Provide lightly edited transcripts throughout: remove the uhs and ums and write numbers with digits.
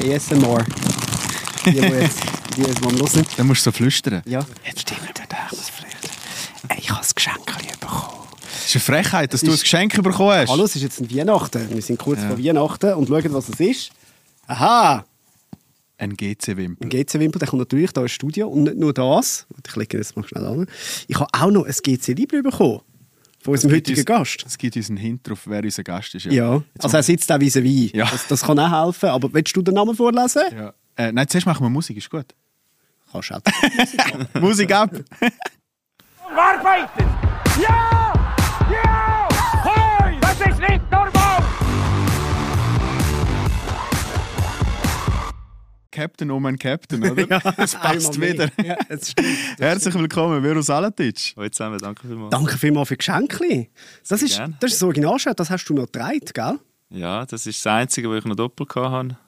ASMR. Die jetzt am Hören. Dann musst du so flüstern. Ja. Jetzt stimmt der das Frieden. Ich habe ein Geschenk bekommen. Das ist eine Frechheit, dass du ein Geschenk bekommen hast. Hallo, es ist jetzt ein Weihnachten. Wir sind kurz vor Weihnachten und schauen, was es ist. Aha! Ein GC-Wimpel. Ein GC-Wimpel, der kommt natürlich da ins Studio. Und nicht nur das. Ich lege das mal schnell an. Ich habe auch noch ein GC-Libri bekommen. Von unserem heutigen Gast. Es gibt uns einen Hint darauf, wer unser Gast ist. Ja. Also er sitzt auch vis-à-vis. Ja. Das kann auch helfen. Aber willst du den Namen vorlesen? Ja. Nein, zuerst machen wir Musik, ist gut. Kannst du auch. Musik ab! Und arbeiten! Ja! Ja! Hoi! Das ist nicht normal! Captain um ein Captain, oder? Ja, es passt wieder. Ja, das stimmt, das herzlich willkommen, Miro Salatić. Hallo zusammen, danke vielmals. Danke vielmals für die Geschenke. Das ist das Originalshirt, das hast du noch getragen, gell? Ja, das ist das Einzige, das ich noch doppelt hatte.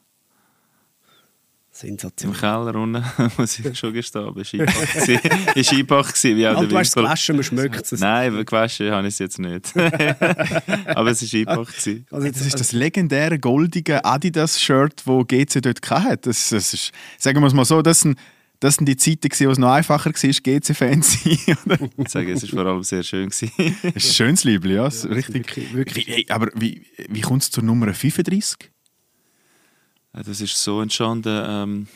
Sensation. Im Keller unten, muss ich schon gestehen, aber es war Eibach. Du hast es gewaschen, man schmeckt es. Nein, gewaschen habe ich es jetzt nicht. Aber es war Eibach. Also das ist das legendäre goldige Adidas-Shirt, das GC dort hatte. Das ist, sagen wir es mal so, das sind die Zeiten, wo es noch einfacher war, GC-Fans zu sein. Ich sage, es war vor allem sehr schön. Es war ein schönes Liebling, ja. Ja, richtig. Wirklich. Aber wie kommt es zur Nummer 35? Das ist so entstanden,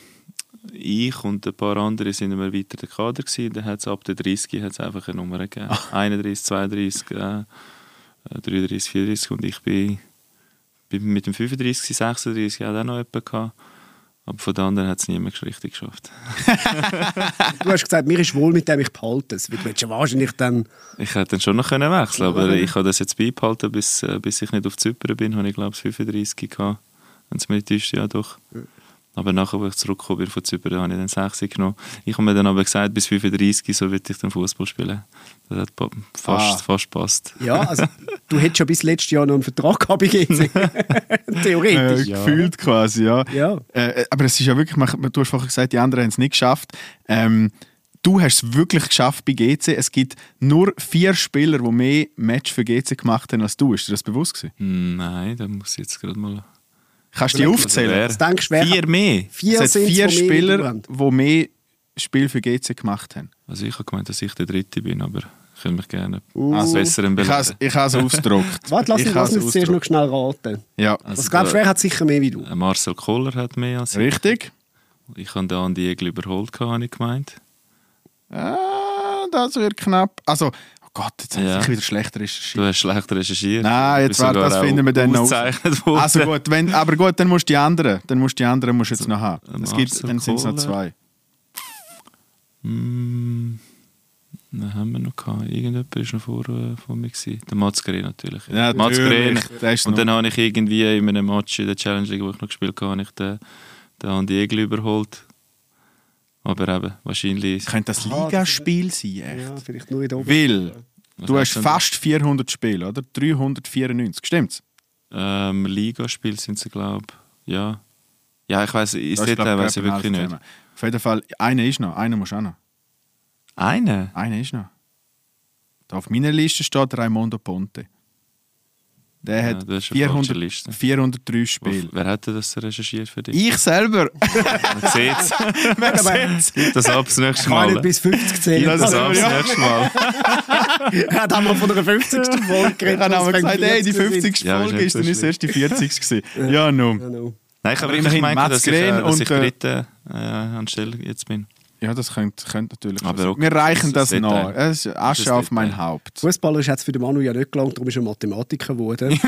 ich und ein paar andere waren im erweiterten Kader. Dann hat es ab der 30 hat's einfach eine Nummer gegeben. 31, 32, 33, 34 und ich bin mit dem 35, 36 hatte auch noch jemanden gehabt. Aber von den anderen hat es niemand richtig geschafft. Du hast gesagt, mir ist wohl mit dem, ich behalte es. Ich hätte dann schon noch wechseln können, aber ich habe das jetzt beibehalten, bis ich nicht auf Zypern bin, habe ich glaube ich 35 gehabt. Wenn es mir täuscht, ja doch. Aber nachher, als ich zurückgekommen bin von Zypern, habe ich dann 60 genommen. Ich habe mir dann aber gesagt, bis 35, so würde ich dann Fußball spielen. Das hat fast passt. Ja, also du hättest ja bis letztes Jahr noch einen Vertrag gehabt, theoretisch. Gefühlt quasi, ja. Aber es ist ja wirklich, du hast vorhin gesagt, die anderen haben es nicht geschafft. Du hast es wirklich geschafft bei GC. Es gibt nur 4 Spieler, die mehr Match für GC gemacht haben als du. Ist dir das bewusst gewesen? Nein, da muss ich jetzt gerade mal... Kannst du die aufzählen? Denkst, 4 mehr. 4 es sind 4 Spieler, die mehr Spiel für GC gemacht haben. Also ich habe gemeint, dass ich der Dritte bin, aber ich könnte mich gerne als Besseren belehren. Ich habe es ausgedruckt. Warte, lass uns zuerst noch schnell raten. Ja. Also ich glaube, wer hat sicher mehr wie du? Marcel Koller hat mehr als ich. Richtig. Ich habe den Andy Egli überholt, habe ich gemeint. Das wird knapp. Also... Gott, jetzt habe ich wieder schlecht recherchiert. Du hast schlecht recherchiert. Nein, jetzt warte, das finden wir dann noch. Also gut, aber gut, dann musst du die anderen. Dann musst du die anderen jetzt noch haben. Dann sind es noch 2. Dann haben wir noch gehabt. Irgendjemand war noch vor mir. Der Matzgren natürlich. Ja, Matzgren. Und dann habe ich irgendwie in einem Match in der Challenge League, wo ich noch gespielt habe, den Andy Egli überholt. Aber eben, wahrscheinlich... Könnte das Ligaspiel sein, echt? Ja, vielleicht nur in der Oberliga. Weil du hast fast 400 Spiele, oder? 394, stimmt's? Ligaspiel sind sie, glaube ich, ja. Ja, ich weiss, ich weiss ich wirklich nicht. Thema. Auf jeden Fall, einer ist noch, einer muss auch noch. Einer? Einer ist noch. Da auf meiner Liste steht Raimondo Ponte. Der hat 403 Spiele. Wer hat das recherchiert für dich? Ich selber! Man sieht's. Man sieht's. Das ab das nächste Mal. Ich habe bis 50 zählen. Das ab das nächste Mal. Dann haben wir von der 50. Folge geredet. Dann haben wir gesagt, ey, die 50. Folge ist dann erst die 40. Ja, no. Nein, ich habe wirklich gemeint, dass ich Dritte anstelle jetzt bin. Ja, das könnte natürlich sein. Wir reichen das nach. Es ist Asche auf mein Haupt. Fußballer ist jetzt für den Manu ja nicht gelangt, darum ist er Mathematiker geworden.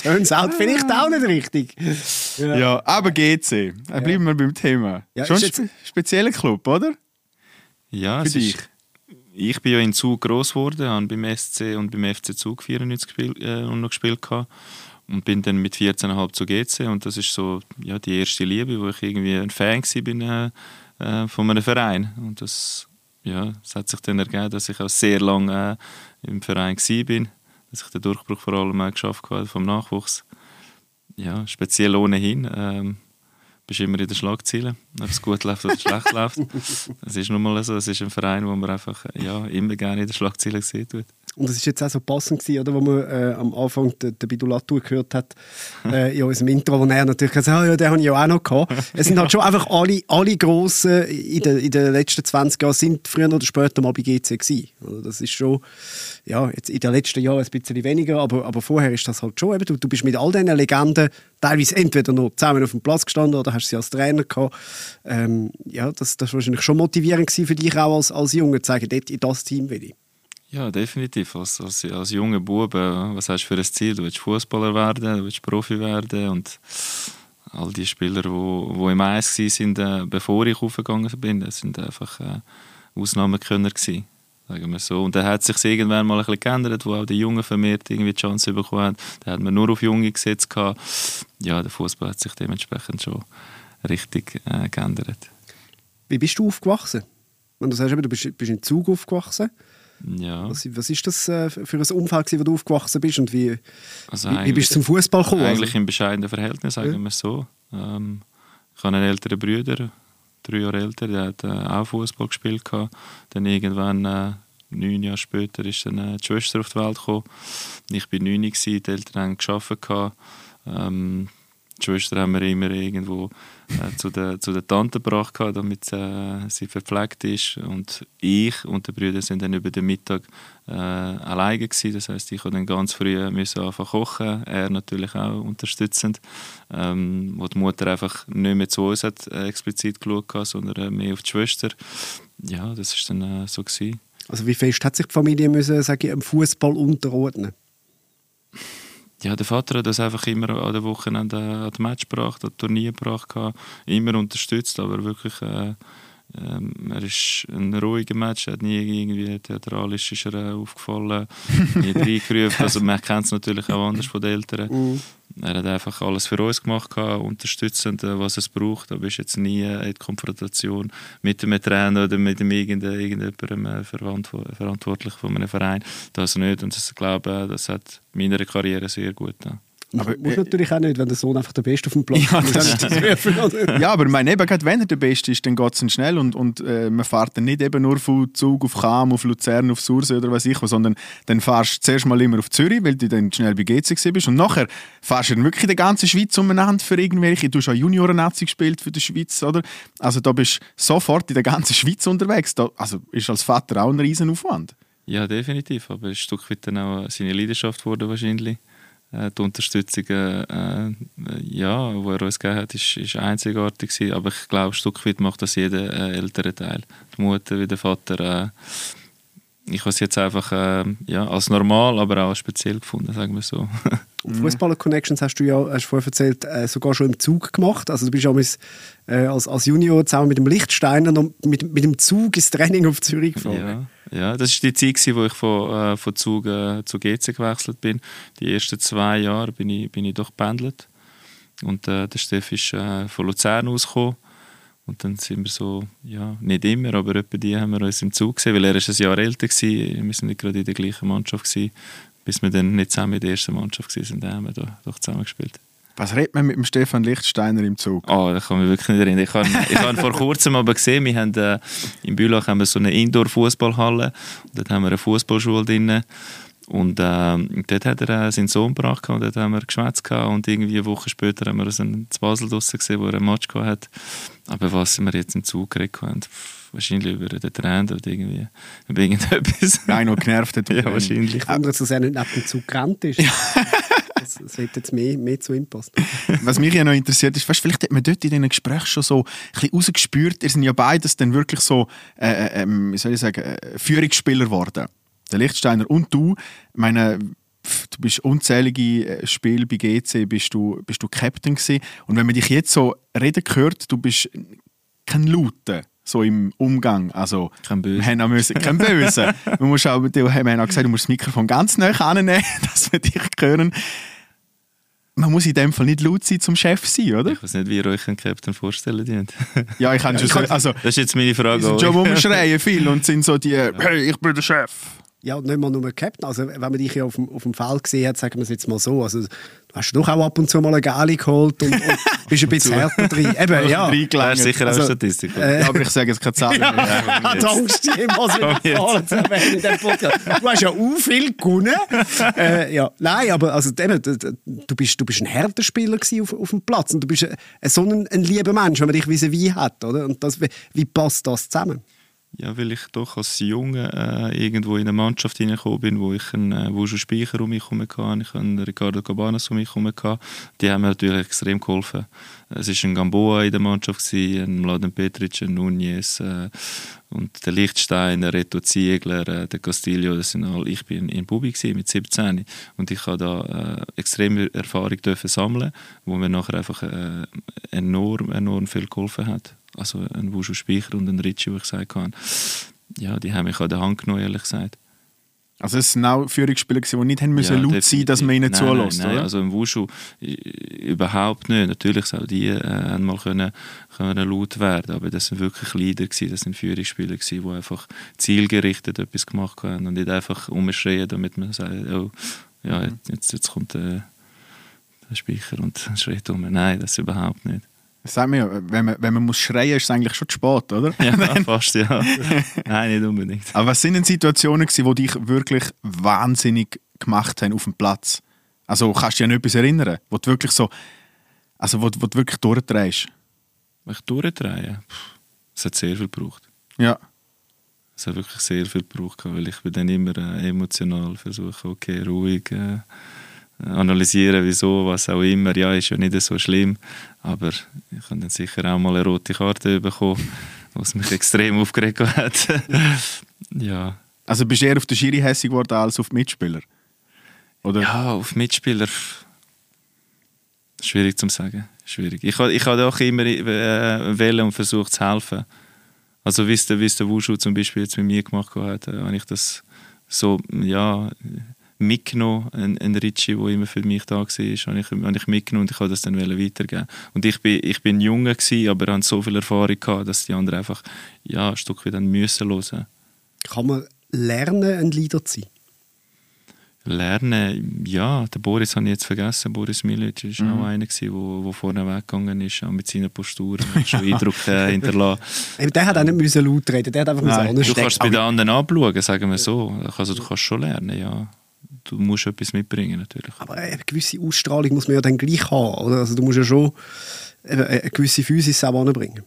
Turns out vielleicht auch nicht richtig. Ja, aber GC. Bleiben wir beim Thema. Ja, schon ein spezieller Club, oder? Ja, für dich. Ich bin ja in Zug gross geworden, habe beim SC und beim FC Zug 94 gespielt, noch gespielt. Und bin dann mit 14,5 zu GC. Und das ist so die erste Liebe, wo ich irgendwie ein Fan war. Von einem Verein. Und das hat sich dann ergeben, dass ich auch sehr lange im Verein war, dass ich den Durchbruch vor allem auch geschafft habe vom Nachwuchs. Ja, speziell ohnehin. Bist immer in den Schlagzeilen, ob es gut läuft oder schlecht läuft. Es ist nun mal so, es ist ein Verein, wo man einfach immer gerne in den Schlagzeilen gesehen wird. Und das war jetzt auch so passend gewesen, oder, wo man am Anfang den Bidou Latour gehört hat, in unserem Intro, wo er natürlich gesagt hat, oh, ja, den habe ich ja auch noch gehabt. Es sind halt schon einfach alle Grossen in den letzten 20 Jahren sind früher oder später mal bei GC gewesen. Also das ist schon, ja, jetzt in den letzten Jahren ein bisschen weniger, aber vorher ist das halt schon eben, du bist mit all diesen Legenden teilweise entweder noch zusammen auf dem Platz gestanden oder hast sie als Trainer gehabt. Ja, das war wahrscheinlich schon motivierend gewesen für dich auch als Junge, zu sagen, dort in das Team will ich. Ja, definitiv. Als junger Bube, was hast du für ein Ziel? Du willst Fußballer werden, du willst Profi werden. Und all die Spieler, die im Eis waren, bevor ich aufgegangen bin, das waren einfach Ausnahmekönner gewesen, sagen wir so. Und dann hat es sich irgendwann mal ein bisschen geändert, wo auch die Jungen vermehrt irgendwie die Chance bekommen haben. Da hat man nur auf Junge gesetzt. Ja, der Fußball hat sich dementsprechend schon richtig geändert. Wie bist du aufgewachsen? Wenn du sagst, du bist in Zug aufgewachsen. Ja. Was ist das für ein Umfeld, wo du aufgewachsen bist und wie bist du zum Fußball gekommen? Eigentlich im bescheidenen Verhältnis, sagen wir so. Ich habe einen älteren Bruder, 3 Jahre älter, der hat auch Fußball gespielt. Dann irgendwann, 9 Jahre später, ist dann die Schwester auf die Welt gekommen. Ich war 9 gewesen, die Eltern haben gearbeitet. Die Schwester haben wir immer irgendwo zu der Tante gebracht, damit sie verpflegt ist. Und ich und der Brüder sind dann über den Mittag alleine gewesen. Das heisst, ich musste dann ganz früh anfangen kochen. Er natürlich auch unterstützend. Wo die Mutter einfach nicht mehr zu uns hat explizit geschaut hat, sondern mehr auf die Schwester. Ja, das war dann so gewesen. Also wie fest hat sich die Familie dem Fußball unterordnen? Ja, der Vater hat das einfach immer an den Wochenenden an die Match gebracht, an die Turnier gebracht, immer unterstützt, aber wirklich, er ist ein ruhiger Match, hat nie irgendwie theatralisch ist er aufgefallen, nie reingerufen, also man kennt es natürlich auch anders von den Eltern. Er hat einfach alles für uns gemacht, unterstützend, was es braucht, aber ist jetzt nie in Konfrontation mit einem Trainer oder mit irgendjemandem verantwortlich von einem Verein. Das nicht, und das, glaube ich, das hat meiner Karriere sehr gut getan. Aber muss natürlich auch nicht, wenn der Sohn einfach der Beste auf dem Platz ist. Ja, aber mein, eben, gerade wenn er der Beste ist, dann geht es schnell und man fährt dann nicht eben nur von Zug auf Cham, auf Luzern, auf Sursee oder weiss ich was, sondern dann fährst du zuerst mal immer auf Zürich, weil du dann schnell bei GC bist und nachher fährst du dann wirklich die ganze Schweiz umeinander für irgendwelche, du hast auch Junioren-Nazi gespielt für die Schweiz, oder? Also da bist du sofort in der ganzen Schweiz unterwegs, da, also ist als Vater auch ein riesen Aufwand. Ja, definitiv, aber ein Stück weit dann auch seine Leidenschaft geworden wahrscheinlich. Die Unterstützung, ja, die er uns gegeben hat, ist einzigartig gewesen. Aber ich glaube, ein Stück weit macht das jeder ältere Teil. Die Mutter wie der Vater. Ich habe es jetzt einfach als normal, aber auch als speziell gefunden, sagen wir so. Und Fußballer-Connections hast du ja, hast vorher erzählt, sogar schon im Zug gemacht. Also du bist ja als Junior zusammen mit dem Lichtsteiner noch mit dem Zug ins Training auf Zürich gefahren. Ja, das war die Zeit, wo ich von Zug zu GC gewechselt bin. Die ersten 2 Jahre bin ich doch gependelt. Und der Steff ist von Luzern ausgekommen. Und dann sind wir so, ja, nicht immer, aber etwa die haben wir uns im Zug gesehen, weil er ist ein Jahr älter war. Wir sind nicht gerade in der gleichen Mannschaft gewesen, bis wir dann nicht zusammen in der ersten Mannschaft waren. Dann haben wir doch zusammen gespielt. Was redet man mit dem Stefan Lichtsteiner im Zug? Oh, da kann ich mich wirklich nicht erinnern. Ich habe ihn vor kurzem aber gesehen. Wir haben in Bülach haben wir so eine Indoor-Fußballhalle. Dort haben wir eine Fußballschule drin. Und dort hat er seinen Sohn gebracht und dort haben wir geschwätzt. Und irgendwie eine Woche später haben wir uns in Basel draussen gesehen, wo er einen Match hatte. Aber was wir jetzt im Zug geredet haben, wahrscheinlich über den Trend oder irgendwie über irgendetwas. Nein, noch genervt hat. Ja, wahrscheinlich. Ich wundere, dass er nicht neben dem Zug gerannt ist. Das hätte jetzt mehr zu ihm passen. Was mich ja noch interessiert ist, weißt, vielleicht hat man dort in diesen Gesprächen schon so ein bisschen rausgespürt, ihr sind ja beides dann wirklich so, Führungsspieler geworden. Der Lichtsteiner und du, meine, du bist unzählige Spiele bei GC, bist du Captain gewesen. Und wenn man dich jetzt so reden hört, du bist kein Laute. So im Umgang, also kein Böse. Kein Böse. Wir haben auch gesagt, du musst das Mikrofon ganz nah annehmen, dass wir dich hören. Man muss in dem Fall nicht laut sein zum Chef sein, oder? Ich weiß nicht, wie ihr euch einen Captain vorstellen dient. Ja, ich kann schon sagen, also, das ist jetzt meine Frage. Die sind schon rumschreien viel und sind so die, hey, ich bin der Chef. ja nicht mal nur Captain. Also, wenn man dich ja auf dem Feld gesehen hat, sagen wir es jetzt mal so. Also, du hast doch auch ab und zu mal eine Gali geholt und bist ein bisschen härter drin. Eben, ja. Das ist sicher also, auch Statistik. Aber ich sage jetzt keine Zahlen mehr. Ja, du Angst, jemals wieder zu erwähnen in diesem Podcast. Du hast ja auch viel gewonnen. Ja. Nein, aber also, eben, du bist ein härter Spieler auf dem Platz. Und du bist so ein lieber Mensch, wenn man dich vis-à-vis hat. Oder? Und das, wie passt das zusammen? Ja, weil ich doch als Junge irgendwo in eine Mannschaft hineingekommen bin, wo ich einen Wuschel Speicher um mich herum hatte, ich einen Ricardo Cabanas um mich herum hatte. Die haben mir natürlich extrem geholfen. Es war ein Gamboa in der Mannschaft, ein Mladen Petric, ein Nunes und der Lichtsteiner, der Reto Ziegler, der Castillo. Das sind alle. Ich war in Bubi gewesen, mit 17 und ich durfte da extreme Erfahrung sammeln, wo mir nachher einfach enorm viel geholfen hat. Also ein Wushu Speicher und ein Ritschi, die ich gesagt habe. Ja, die haben mich an der Hand genommen, ehrlich gesagt. Also es waren auch Führungsspieler, die nicht laut sein mussten, dass man ihnen zulässt, oder? Nein, also ein Wushu überhaupt nicht. Natürlich, auch die einmal können laut werden, aber das waren wirklich Leader, das sind Führungsspieler, die einfach zielgerichtet etwas gemacht haben und nicht einfach rumschreien, damit man sagt, oh, ja, jetzt kommt der Speicher und schreit um. Nein, das überhaupt nicht. Sag mir, wenn man muss schreien, ist es eigentlich schon zu spät, oder? Ja, fast, ja. Nein, nicht unbedingt. Aber was sind denn Situationen, die dich wirklich wahnsinnig gemacht haben auf dem Platz? Also kannst du dich an etwas erinnern, wo du wirklich so, also wo du wirklich durchdrehst? Wenn ich durchdrehe? Es hat sehr viel gebraucht. Ja. Es hat wirklich sehr viel gebraucht, weil ich bin dann immer emotional versuche, okay, ruhig, analysieren, wieso, was auch immer. Ja, ist ja nicht so schlimm. Aber ich habe dann sicher auch mal eine rote Karte bekommen, was mich extrem aufgeregt hat. Ja. Also bist du eher auf den Schiri hässig geworden als auf die Mitspieler? Oder? Ja, auf Mitspieler. Schwierig zu sagen. Schwierig. Ich habe auch immer wählen und versucht zu helfen. Also wie es der Wushu zum Beispiel jetzt mit mir gemacht hat, habe ich das so, ja, mitgenommen, ein Ritschi, der immer für mich da war, habe ich mitgenommen und ich wollte das dann weitergeben. Und ich bin jung gewesen, aber hatte so viel Erfahrung gehabt, dass die anderen einfach ja, ein Stück wieder müssen hören. Kann man lernen, ein Leader zu sein? Lernen, ja. Den Boris habe ich jetzt vergessen. Boris Milic war auch einer, der vorne weggegangen ist, auch mit seiner Postur. Hat schon Eindruck hinterlassen. Der hat auch nicht laut reden, der hat einfach anders. Du kannst bei den anderen abschauen, sagen wir so. Also du kannst schon lernen, ja. Du musst etwas mitbringen, natürlich. Aber eine gewisse Ausstrahlung muss man ja dann gleich haben, oder? Also du musst ja schon eine gewisse Physis auch anbringen.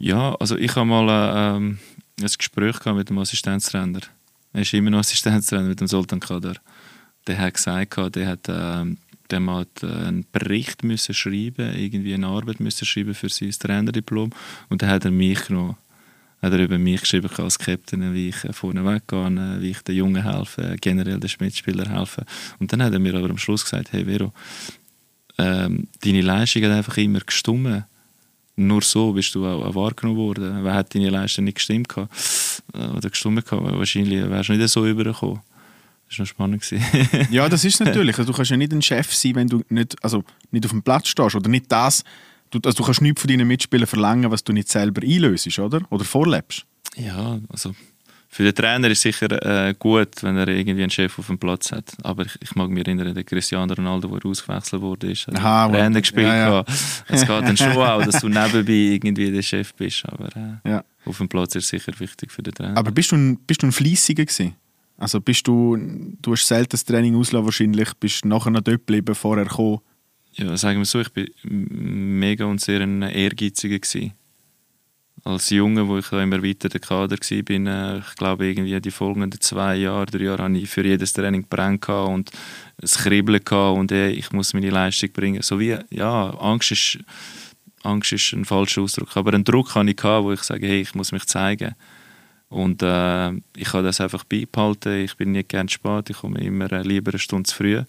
Ja, also ich habe mal ein Gespräch gehabt mit dem Assistenztrainer. Er ist immer noch Assistenztrainer, mit dem Sultan Kadar. Der hat gesagt, der hat einen Bericht müssen schreiben, irgendwie eine Arbeit müssen schreiben für sein Trainerdiplom. Und dann hat er mich genommen. Hat er über mich geschrieben, als Captain, wie ich vorne weggehe, wie ich den Jungen helfe, generell den Mitspielern helfe. Und dann hat er mir aber am Schluss gesagt, hey Vero, deine Leistung hat einfach immer gestimmt. Nur so bist du auch wahrgenommen worden. Wer hat deine Leistung nicht gestimmt oder gestimmt gehabt? Wahrscheinlich wärst du nicht so rübergekommen. Das war noch spannend. Ja, das ist natürlich. Also, du kannst ja nicht ein Chef sein, wenn du nicht auf dem Platz stehst oder nicht das. Du kannst nichts von deinen Mitspielern verlangen, was du nicht selber einlöst, oder? Oder vorlebst. Ja, also für den Trainer ist es sicher gut, wenn er irgendwie einen Chef auf dem Platz hat. Aber ich mag mich erinnern, der Cristiano Ronaldo, der ausgewechselt wurde, ist, hat Trainer gespielt. Ja. Es geht dann schon auch, dass du nebenbei irgendwie der Chef bist. Aber auf dem Platz ist es sicher wichtig für den Trainer. Aber bist du ein Fleissiger gewesen? Also du hast selten das Training ausgelassen, wahrscheinlich bist du nachher noch dort geblieben, bevor er kam. Ja, sagen wir so, ich war mega und sehr ein Ehrgeiziger gewesen. Als Junge, wo ich im erweiterten Kader war, ich glaube, irgendwie die folgenden 2 Jahre, 3 Jahre habe ich für jedes Training gebrannt und das Kribbeln und ich muss meine Leistung bringen. So wie, ja, Angst ist ein falscher Ausdruck, aber einen Druck hatte ich, wo ich sage, hey, ich muss mich zeigen. Und ich habe das einfach beibehalten. Ich bin nicht gerne spät. Ich komme immer lieber eine Stunde zu früh,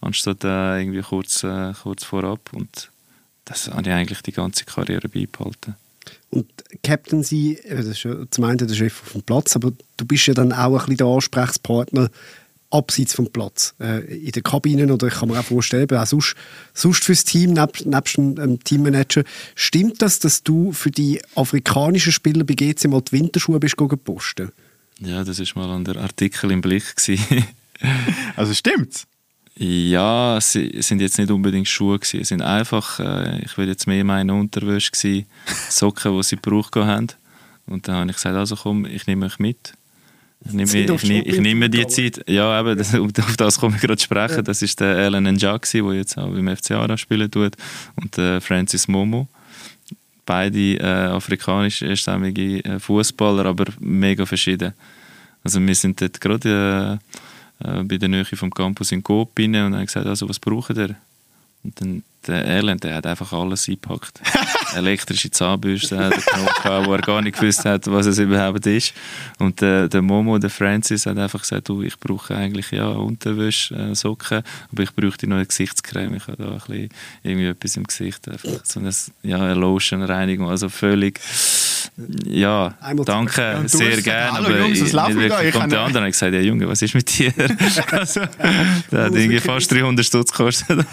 anstatt irgendwie kurz vorab. Und das habe ich eigentlich die ganze Karriere beibehalten. Und Captain sein, das ist ja zum einen der Chef auf dem Platz, aber du bist ja dann auch ein bisschen der Ansprechpartner abseits vom Platz. In den Kabinen oder ich kann mir auch vorstellen, auch sonst fürs Team, nebst dem Teammanager. Stimmt das, dass du für die afrikanischen Spieler bei GC mal die Winterschuhe bist gepostet? Ja, das war mal an der Artikel im Blick. Also stimmt's? Ja, es sind jetzt nicht unbedingt Schuhe gewesen. Es sind einfach, ich würde jetzt mehr meinen, Unterwäsche gewesen, Socken, die sie gebraucht haben. Und dann habe ich gesagt, also komm, ich nehme euch mit. Ich nehme die Zeit. Ja, eben, das, auf das komme ich gerade sprechen. Ja. Das ist der Alain Geiger, der jetzt auch beim FC Sion spielen tut, und der Francis Momo. Beide afrikanisch-stämmige Fußballer, aber mega verschieden. Also wir sind dort gerade bei der Nähe vom Campus in Coop rein und haben gesagt, also was braucht ihr? Und dann der Alain, der hat einfach alles eingepackt. Elektrische Zahnbürste, der Knochen, wo er gar nicht gewusst hat, was es überhaupt ist. Und der Momo, der Francis, hat einfach gesagt, du, ich brauche eigentlich ja Unterwäsche, Socken, aber ich brauche die neue Gesichtscreme. Ich habe da ein bisschen irgendwie etwas im Gesicht. Einfach so eine, ja, eine Lotion-Reinigung, also völlig... Ja, einmal danke, sehr gerne. Hallo aber Jungs, ich kommt der andere und gesagt, ja Junge, was ist mit dir? Also, der hat irgendwie fast 300 Stutz gekostet.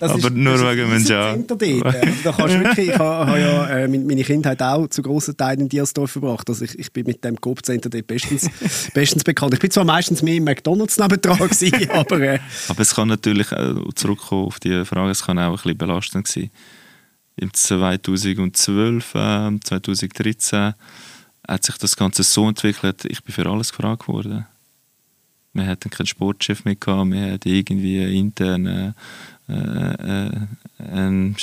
Aber nur wegen meinem Job. Da kannst du wirklich, ich habe ja meine Kindheit auch zu grossen Teilen in Diersdorf verbracht. Also ich bin mit dem Coop-Center dort bestens bekannt. Ich bin zwar meistens mehr im McDonalds nebendran gewesen, aber es kann natürlich, zurückkommen auf die Frage, es kann auch ein bisschen belastend sein. Im 2012, 2013 hat sich das Ganze so entwickelt, ich bin für alles gefragt worden. Wir hatten keinen Sportchef mehr, wir hatten irgendwie intern den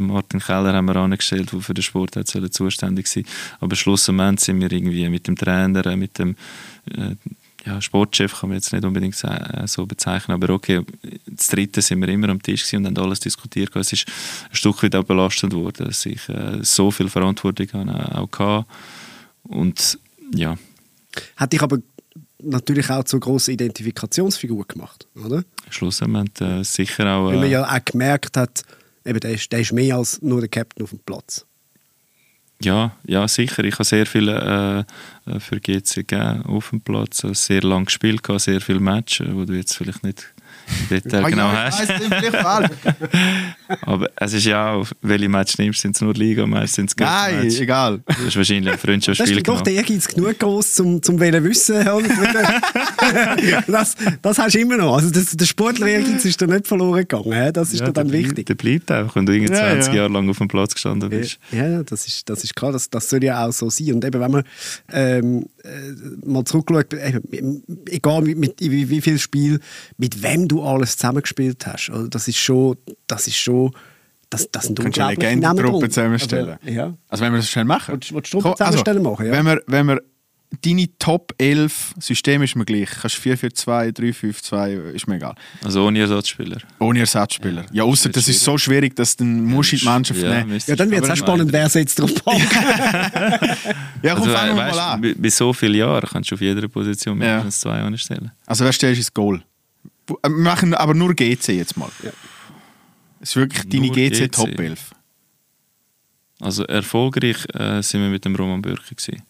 Martin Keller haben wir angestellt, der für den Sport zuständig sein sollte. Aber schlussendlich sind wir irgendwie mit dem Trainer, mit dem Sportchef, kann man jetzt nicht unbedingt so bezeichnen, aber okay, das Dritte sind wir immer am Tisch und haben alles diskutiert. Es ist ein Stück weit auch belastet worden, dass ich so viel Verantwortung auch hatte. Und ja. Hat dich aber natürlich auch zur grossen Identifikationsfigur gemacht, oder? Schlussendlich sicher auch... Weil man ja auch gemerkt hat, eben, der ist mehr als nur der Captain auf dem Platz. Ja, sicher. Ich habe sehr viel für GC gegeben auf dem Platz. Sehr lang gespielt, sehr viele Matches, die du jetzt vielleicht nicht im Detail genau hast. Aber es ist ja auch, welche Matches nimmst, sind es nur Liga, meistens sind es Nein, egal. Das ist wahrscheinlich ein Freundschaftsspiel. Das ist doch der Ehrgeiz genug groß, um wissen. das hast du immer noch. Also der Sportler-Ehrgeiz ist dir nicht verloren gegangen. Das ist dir dann wichtig. Der bleibt einfach, wenn du 20 Jahre lang auf dem Platz gestanden bist. Ja, das ist klar. Das soll ja auch so sein. Und eben, wenn man mal zurückschaut, egal in wie viel Spiel, mit wem du alles zusammengespielt hast, also das ist schon das sind unglaubliche Namen. Du kannst eine Legende-Truppe zusammenstellen. Aber, ja. Also wenn wir das schnell machen. Willst du Truppe zusammenstellen machen? Ja. Wenn wir deine Top 11, System ist mir gleich, kannst 4-4-2, 3-5-2, ist mir egal. Also ohne Ersatzspieler. Ohne Ersatzspieler. Ja, außer das ist so schwierig, dass dann musst du die Mannschaft nehmen. Ja, dann wird es auch spannend, wer setzt drauf packt. Ja, komm, fangen wir mal an. Bei so vielen Jahren kannst du auf jeder Position mindestens 2 anstellen. Also wer stellst du ins Goal? Wir machen aber nur GC jetzt mal. Ja. Es ist wirklich deine GC Top 11. Also erfolgreich sind wir mit dem Roman Bürki gewesen.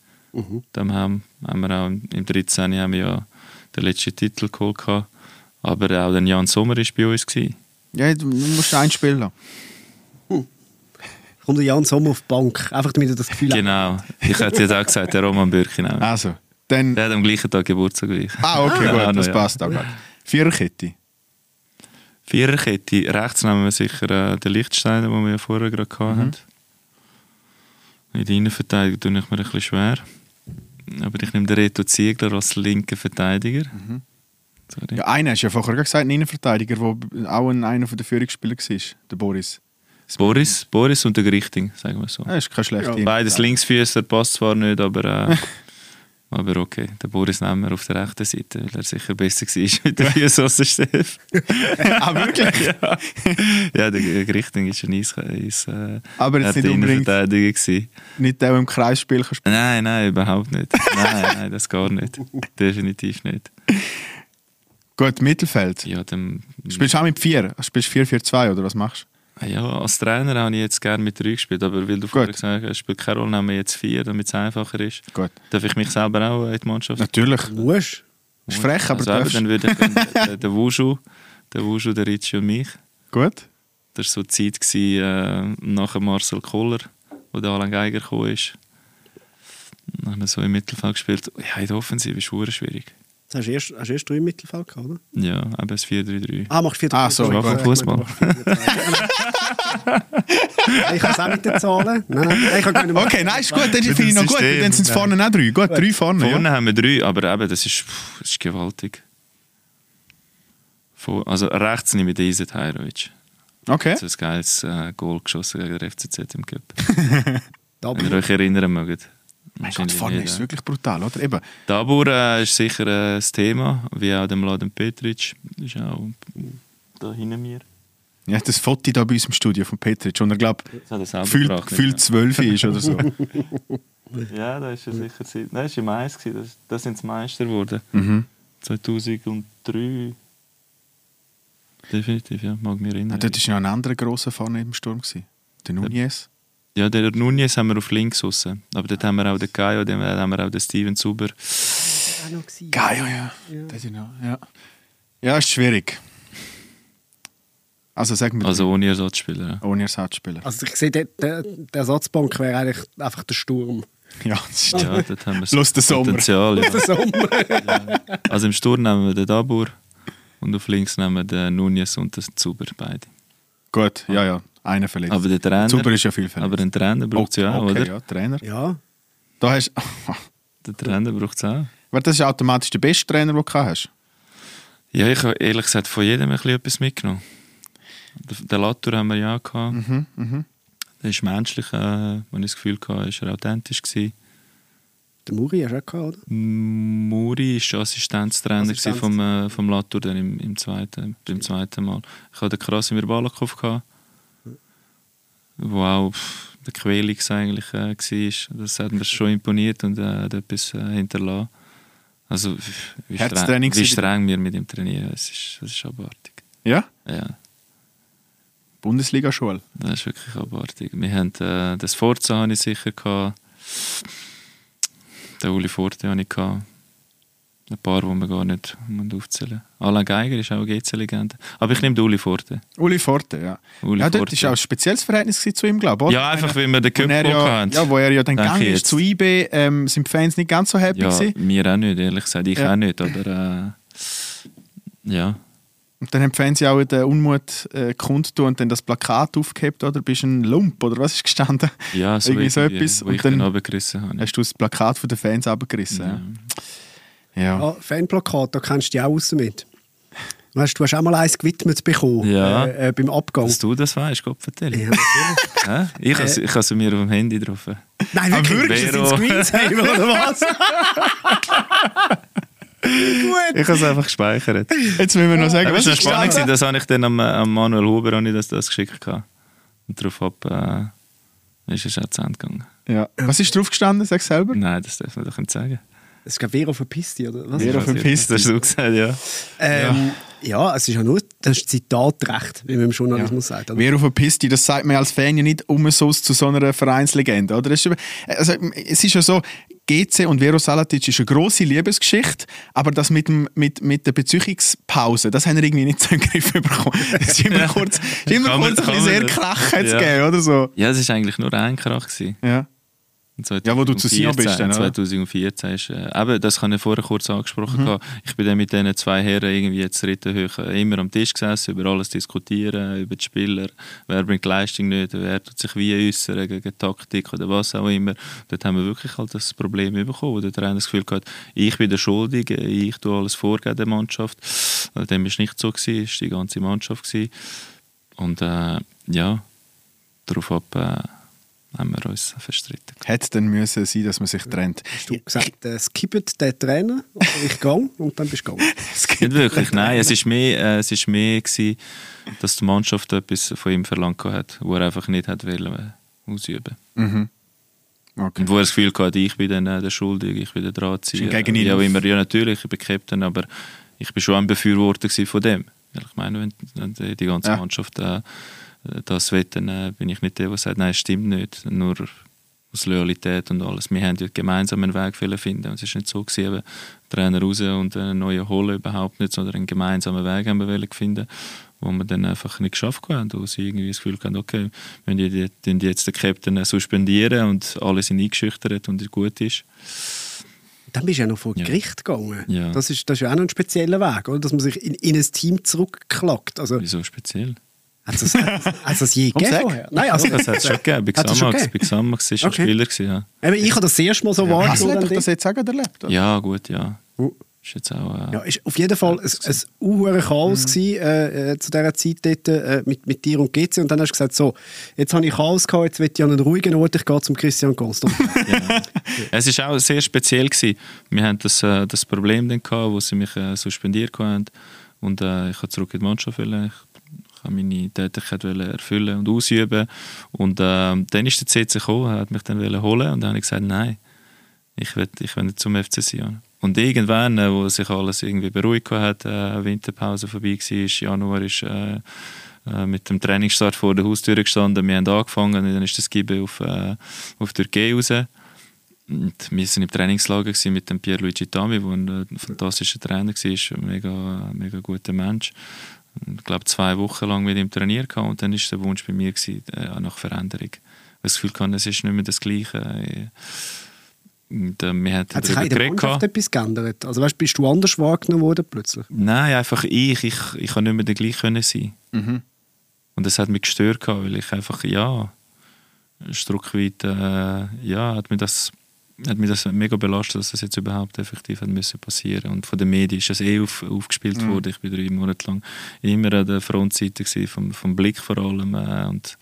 Dann haben wir auch im 13. haben wir ja den letzten Titel geholt. Aber auch den Jan Sommer war bei uns. Ja, du musst einen Spiel lassen. Kommt der Jan Sommer auf die Bank, einfach damit er das Gefühl hat. Genau, ich hätte ja auch gesagt, der Roman Bürki. Also, der hat am gleichen Tag Geburtstag gleich. Ah, okay, gut, das passt auch gut. Viererkette. Rechts nehmen wir sicher den Lichtsteiner, den wir ja vorher gerade hatten. In der Innenverteidigung tue ich mir ein bisschen schwer. Aber ich nehme den Reto Ziegler als linken Verteidiger. Ja, einer hast du ja vorher gesagt, ein Innenverteidiger, der auch einer der Führungsspieler war, der Boris. Boris und der Grichting, sagen wir so. Das ist kein schlechter Innenverteidiger. Beides Linksfüßer, passt zwar nicht, aber... Aber okay, den Boris nehmen wir auf der rechten Seite, weil er sicher besser war mit dem Füße-Stef. Ah, wirklich? Ja, der Grichting war ein Eis. Aber jetzt nicht unbedingt Verteidiger. Nicht auch im Kreisspiel spielen? Nein, überhaupt nicht. Nein, das gar nicht. Definitiv nicht. Gut, Mittelfeld. Ja, dann spielst du auch mit 4? Spielst du 4-4-2 oder was machst du? Ja, als Trainer habe ich jetzt gerne mit 3 gespielt, aber weil du vorher gesagt hast, es spielt keine Rolle, nehmen wir jetzt 4, damit es einfacher ist. Gut. Darf ich mich selber auch in die Mannschaft? Natürlich. Wusch. Ist frech, aber also darfst. Dann würde ich den Wushu, den Ricci und mich. Gut. Das war so die Zeit nach Marcel Koller, wo der Alain Geiger gekommen ist. Dann haben wir so im Mittelfeld gespielt. Ja, in der Offensive ist es schwierig. Hast du erst 3 im Mittelfeld gehabt, oder? Ja, eben das 4-3-3. Ah, machst 4-3-3. Ah, so, Fußball. Ich kann es auch mit den Zahlen. Nein, okay, nein, ist gut, dann finde ich noch gut. Dann sind es vorne auch 3. Gut, 3 vorne. Vorne haben wir 3, aber eben, das ist gewaltig. Also rechts nehme ich den Iset Hajrovic. Okay. Das ist ein geiles Goal geschossen gegen den FCZ im Cup. Wenn ihr euch erinnern mögt. Mein Gott, vorne ist es wirklich brutal, oder? Eben. Dabur ist sicher ein Thema, wie auch der Mladen Petric. Ist auch da hinten mir. Ja, das Foto da bei uns im Studio von Petric. Und ich glaube, viel 12 ist oder so. Ja, da ist er sicher. Nein, das war im Mais. Da sind sie Meister geworden. Mhm. 2003. Definitiv, ja. Mag mich erinnern. Ja, dort war noch ein anderer grosser vorne im Sturm. Der Nunes. Ja, der Nunes haben wir auf links raus. Aber dort haben wir auch den Gaio, dann haben wir auch den Steven Zuber. Gaio, ja. Das ist noch, ja. Ja, ist schwierig. Also, sag mir also ohne Ersatzspieler. Ja. Ohne Ersatzspieler. Also ich sehe, die Ersatzbank wäre eigentlich einfach der Sturm. Ja, das stimmt. Ja, dort haben wir das Potenzial. Ja. Sommer. Ja. Also im Sturm nehmen wir den Dabur und auf links nehmen wir den Nunes und den Zuber, beide. Gut, ja. Einer verletzt. Aber der Trainer, Zuber ist ja viel verletzt. Aber einen Trainer braucht es ja auch, oder? Ja, Trainer. Ja. Da hast der Trainer braucht es auch. Aber das ist automatisch der beste Trainer, den du hast. Ja, ich habe ehrlich gesagt von jedem ein bisschen etwas mitgenommen. Den Latour haben wir ja auch gehabt. Der ist menschlich, wenn ich das Gefühl hatte, ist er authentisch gewesen. Der Muri hast du auch gehabt, oder? Muri war Assistenztrainer vom Latour dann beim zweiten Mal. Ich hatte den Krasimir Balakov gehabt. Wow, der Quelix eigentlich war. Das hat mir schon imponiert und hat etwas hinterlassen. Also, wie streng wir mit ihm trainieren, es ist abartig. Ja? Ja. Bundesliga-Schule? Das ist wirklich abartig. Wir hatten das Forza hatte ich sicher gehabt. Den Uli Forte hatte ich gehabt. Ein paar, die wir gar nicht aufzählen. Alain Geiger ist auch eine GC-Legende. Aber ich nehme den Uli Forte. Uli Forte, ja. Dort war auch ein spezielles Verhältnis zu ihm, glaube ich. Oder? Ja, einfach, weil wir den Köpfe hatten. Ja, wo er ja dann gegangen ist zu IB, sind die Fans nicht ganz so happy gewesen. Ja, wir auch nicht, ehrlich gesagt. Ich auch nicht, aber ja. Und dann haben die Fans ja auch den Unmut kundtun und dann das Plakat aufgehebt, oder? Bist ein Lump, oder was ist gestanden? Ja, so etwas. Und dann runtergerissen habe. Hast du das Plakat von den Fans runtergerissen? Ja. Ja. Fanplakat, da kennst du dich auch raus mit. Weißt, du hast auch mal eins gewidmet bekommen beim Abgang. Dass du das weißt, Gott vertelle. Ja, ich habe es mir auf dem Handy drauf. Nein, wirklich? Ist es ins Screensave oder was? Gut. Ich habe es einfach gespeichert. Jetzt müssen wir noch sagen, was ist spannend gewesen, das habe ich dann am Manuel Huber das geschickt. Und darauf ist es auch zu Ende gegangen. Ja. Was ist drauf gestanden? Sag selber. Nein, das darf man doch nicht sagen. Es gab Vero Verpisti, oder? Was? Vero Verpisti, hast du gesagt, ja. Ja, es ist ja nur das Zitatrecht, wie man im Journalismus sagt. Oder? Vero Verpisti, das sagt man als Fan ja nicht umsonst zu so einer Vereinslegende. Oder? Es ist ja so, GC und Miro Salatić ist eine grosse Liebesgeschichte, aber das mit der Beziehungspause, das haben wir irgendwie nicht so im Griff bekommen. Es ist immer kurz ein sehr Krach gegeben, oder so. Ja, es war eigentlich nur ein Krach. Ja. 2014, ja, wo du zu Sion bist dann, 2014 ist, eben, das habe ich vorher kurz angesprochen. Ich bin dann mit diesen zwei Herren irgendwie jetzt Rittenhoch immer am Tisch gesessen, über alles diskutieren, über die Spieler, wer bringt die Leistung nicht, wer tut sich wie äußern, gegen Taktik oder was auch immer. Dort haben wir wirklich halt das Problem bekommen, wo der Trainer das Gefühl hat, ich bin der Schuldige, ich tue alles vor gegen die Mannschaft. Dem war es nicht so, es war die ganze Mannschaft. Und ja, darauf ab... haben wir uns verstritten. Hätte dann müssen sein, dass man sich trennt. Hast du gesagt, skippt den Trainer, oder ich gehe und dann bist du gegangen? Nicht wirklich, nein. Es war mehr gewesen, dass die Mannschaft etwas von ihm verlangt hat, was er einfach nicht wollte ausüben. Mhm. Okay. Und wo er das Gefühl hatte, ich bin dann der Schuldige, ich bin der Drahtzieher. Ja, immer. Ja, natürlich, ich bin Captain, aber ich war schon ein Befürworter von dem. Ich meine, wenn die ganze Mannschaft... das will, dann bin ich nicht der, der sagt, nein, es stimmt nicht, nur aus Loyalität und alles. Wir haben ja gemeinsam einen Weg finden und es ist nicht so gewesen, Trainer raus und einen neuen holen, überhaupt nicht, sondern einen gemeinsamen Weg haben wir finden wo wir dann einfach nicht geschafft haben, wo sie irgendwie das Gefühl hatten, okay, wenn die jetzt den Captain suspendieren und alle sind eingeschüchtert und es gut ist. Dann bist du ja noch vor Gericht gegangen. Ja. Das ist ja auch noch ein spezieller Weg, oder? Dass man sich in ein Team zurückklagt. Also, wieso speziell? Hat es das je gegeben? Nein, also, das hat es schon gegeben. Bei Xamax war ein Spieler. Ja. Ich habe das erste Mal so wahrgenommen. Hast du das jetzt auch erlebt? Oder? Ja, gut, ja. Ist jetzt auch, ist auf jeden Fall ein unheuerliches Chaos gewesen, zu dieser Zeit dort, mit dir und GC. Und dann hast du gesagt, so, jetzt habe ich Chaos gehabt, jetzt will ich an einen ruhigen Ort, ich gehe zum Christian Constantin. Ja. Es war auch sehr speziell gewesen. Wir hatten das Problem dann gehabt, wo sie mich suspendiert haben. Und ich habe zurück in die Mannschaft wollen. Ich wollte meine Tätigkeit erfüllen und ausüben. Und dann ist der CC gekommen, er hat mich dann holen. Und dann habe ich gesagt, nein, ich will nicht zum FC Sion. Und irgendwann, wo sich alles irgendwie beruhigt hat, Winterpause vorbei war, Januar ist mit dem Trainingsstart vor der Haustür gestanden, wir haben angefangen und dann ist das Gibi auf die Türkei raus. Und wir waren im Trainingslager mit dem Pierluigi Tami, der ein fantastischer Trainer war, ein mega, mega guter Mensch. Ich glaube, 2 Wochen lang mit ihm trainiert und dann war der Wunsch bei mir gewesen, nach Veränderung. Ich das Gefühl hatte, es ist nicht mehr das Gleiche. Und, hat sich in der Mannschaft etwas geändert? Also, weißt, bist du anders wahrgenommen worden plötzlich? Nein, einfach ich kann nicht mehr der gleiche sein. Mhm. Und das hat mich gestört, weil ich einfach, ein Stück weit, hat mich das mega belastet, dass das jetzt überhaupt effektiv hat müssen passieren. Und von den Medien ist das aufgespielt worden. Ich war 3 Monate lang immer an der Frontseite gewesen, vom Blick vor allem. Und.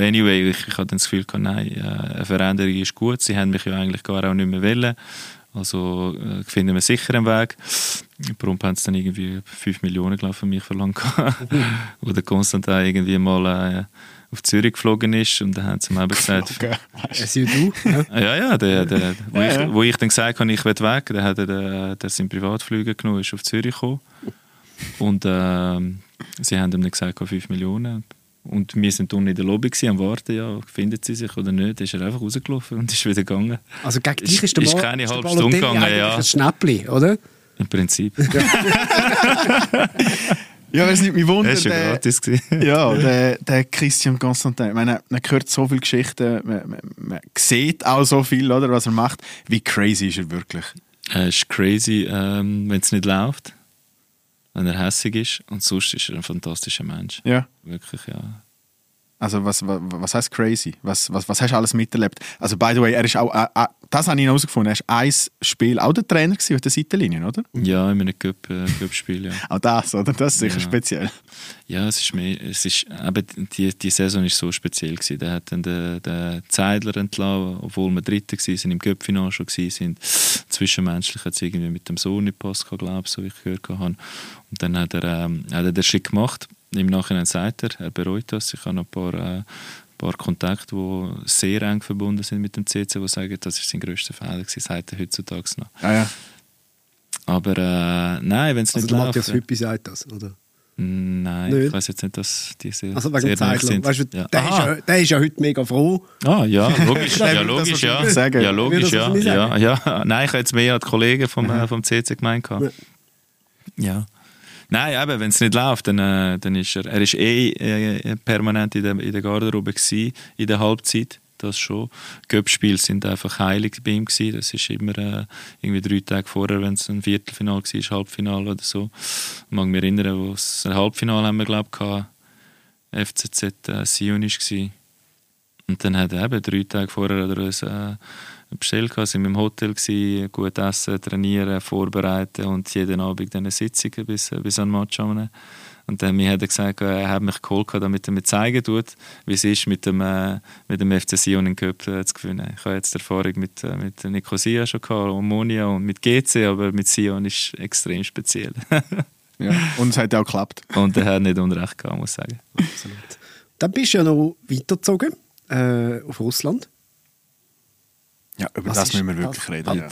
Anyway, ich hatte das Gefühl, nein, eine Veränderung ist gut. Sie haben mich ja eigentlich gar auch nicht mehr wollen. Also finden wir sicher einen Weg. Prompt haben sie dann irgendwie 5 Millionen von mir verlangt. Wo der Konstantin irgendwie mal... auf Zürich geflogen ist und dann haben sie mir eben gesagt... Wo ich dann gesagt habe, ich will weg, dann hat er seinen Privatflüger genommen, ist auf Zürich gekommen und sie haben ihm dann gesagt, 5 Millionen. Und wir waren unten in der Lobby gewesen, am Warten, findet sie sich oder nicht, ist er einfach rausgelaufen und ist wieder gegangen. Also gegen dich ist der Ball... Ist keine halbe Stunde gegangen, ein Schnäppli, oder? Im Prinzip. Ja, wer es nicht mehr wundert, der Christian Constantin. Ich meine, man hört so viele Geschichten, man sieht auch so viel, oder, was er macht. Wie crazy ist er wirklich? Er ist crazy, wenn es nicht läuft, wenn er hässig ist. Und sonst ist er ein fantastischer Mensch. Ja. Wirklich, ja. Also, was heisst crazy? Was hast du alles miterlebt? Also, by the way, er ist auch, das habe ich herausgefunden, er ist ein Spiel auch der Trainer gewesen auf der Seitenlinie, oder? Ja, in einem Cup-Spiel, ja. Auch das, oder? Das ist sicher speziell. Ja, aber die Saison war so speziell gewesen. Er hat dann den Zeidler entlassen, obwohl wir Dritter waren, im Cup-Final schon waren. Zwischenmenschlich hat es irgendwie mit dem Sohn nicht gepasst, glaube ich, so wie ich gehört habe. Und dann hat er den Schick gemacht. Im Nachhinein sagt er bereut das. Ich habe noch ein paar Kontakte, die sehr eng verbunden sind mit dem CC, die sagen, das war sein grösster Fehler, sagt er heutzutage noch. Ah, ja. Aber nein, wenn es nicht läuft... Also Matthias Hüppi sagt das, oder? Nein, nicht. Ich weiss jetzt nicht, dass die sehr eng sind. Weißt du, der ist ja heute mega froh. Ah ja, logisch, ja. Sagen. Ja, logisch, ja. Ja. Nein, ich habe jetzt mehr an die Kollegen vom CC gemeint. Ja. Nein, eben, wenn es nicht läuft, dann ist er... Er war permanent in der Garderobe gewesen, in der Halbzeit, das schon. Cup-Spiele sind einfach heilig bei ihm gewesen. Das ist immer irgendwie 3 Tage vorher, wenn es ein Viertelfinale war, Halbfinale oder so. Ich mag mich erinnern, wo es ein Halbfinale haben wir, glaube ich, gehabt. FCZ Sion war. Und dann hat er eben 3 Tage vorher oder uns... bestellt, sind wir im Hotel gewesen, gut essen, trainieren, vorbereiten und jeden Abend eine Sitzung bis an den Match. Und dann hat er gesagt, er hat mich geholt, damit er mir zeigen tut, wie es ist, mit dem FC Sion in Cup zu gewinnen. Ich habe jetzt Erfahrung mit Nicosia schon gehabt, Omonia und mit GC, aber mit Sion ist extrem speziell. Ja, und es hat auch geklappt. Und er hat nicht unrecht gehabt, muss ich sagen. Absolut. Dann bist du ja noch weitergezogen auf Russland. Ja, über das müssen wir wirklich reden. Ja.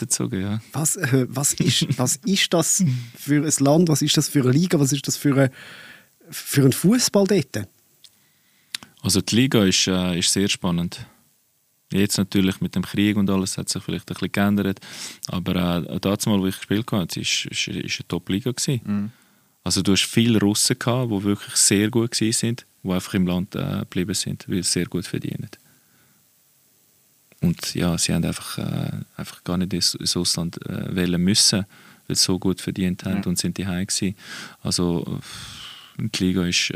Was ist das für ein Land, was ist das für eine Liga, was ist das für einen Fußball dort? Also die Liga ist sehr spannend. Jetzt natürlich mit dem Krieg und alles hat sich vielleicht ein bisschen geändert, aber das Mal, wo ich gespielt habe, war eine Top-Liga. Mhm. Also du hast viele Russen gehabt, die wirklich sehr gut sind, die einfach im Land geblieben sind, weil sie sehr gut verdienen. Und ja, sie haben einfach gar nicht ins Ausland wählen müssen, weil sie so gut verdient haben und sind daheim gewesen. Also die Liga ist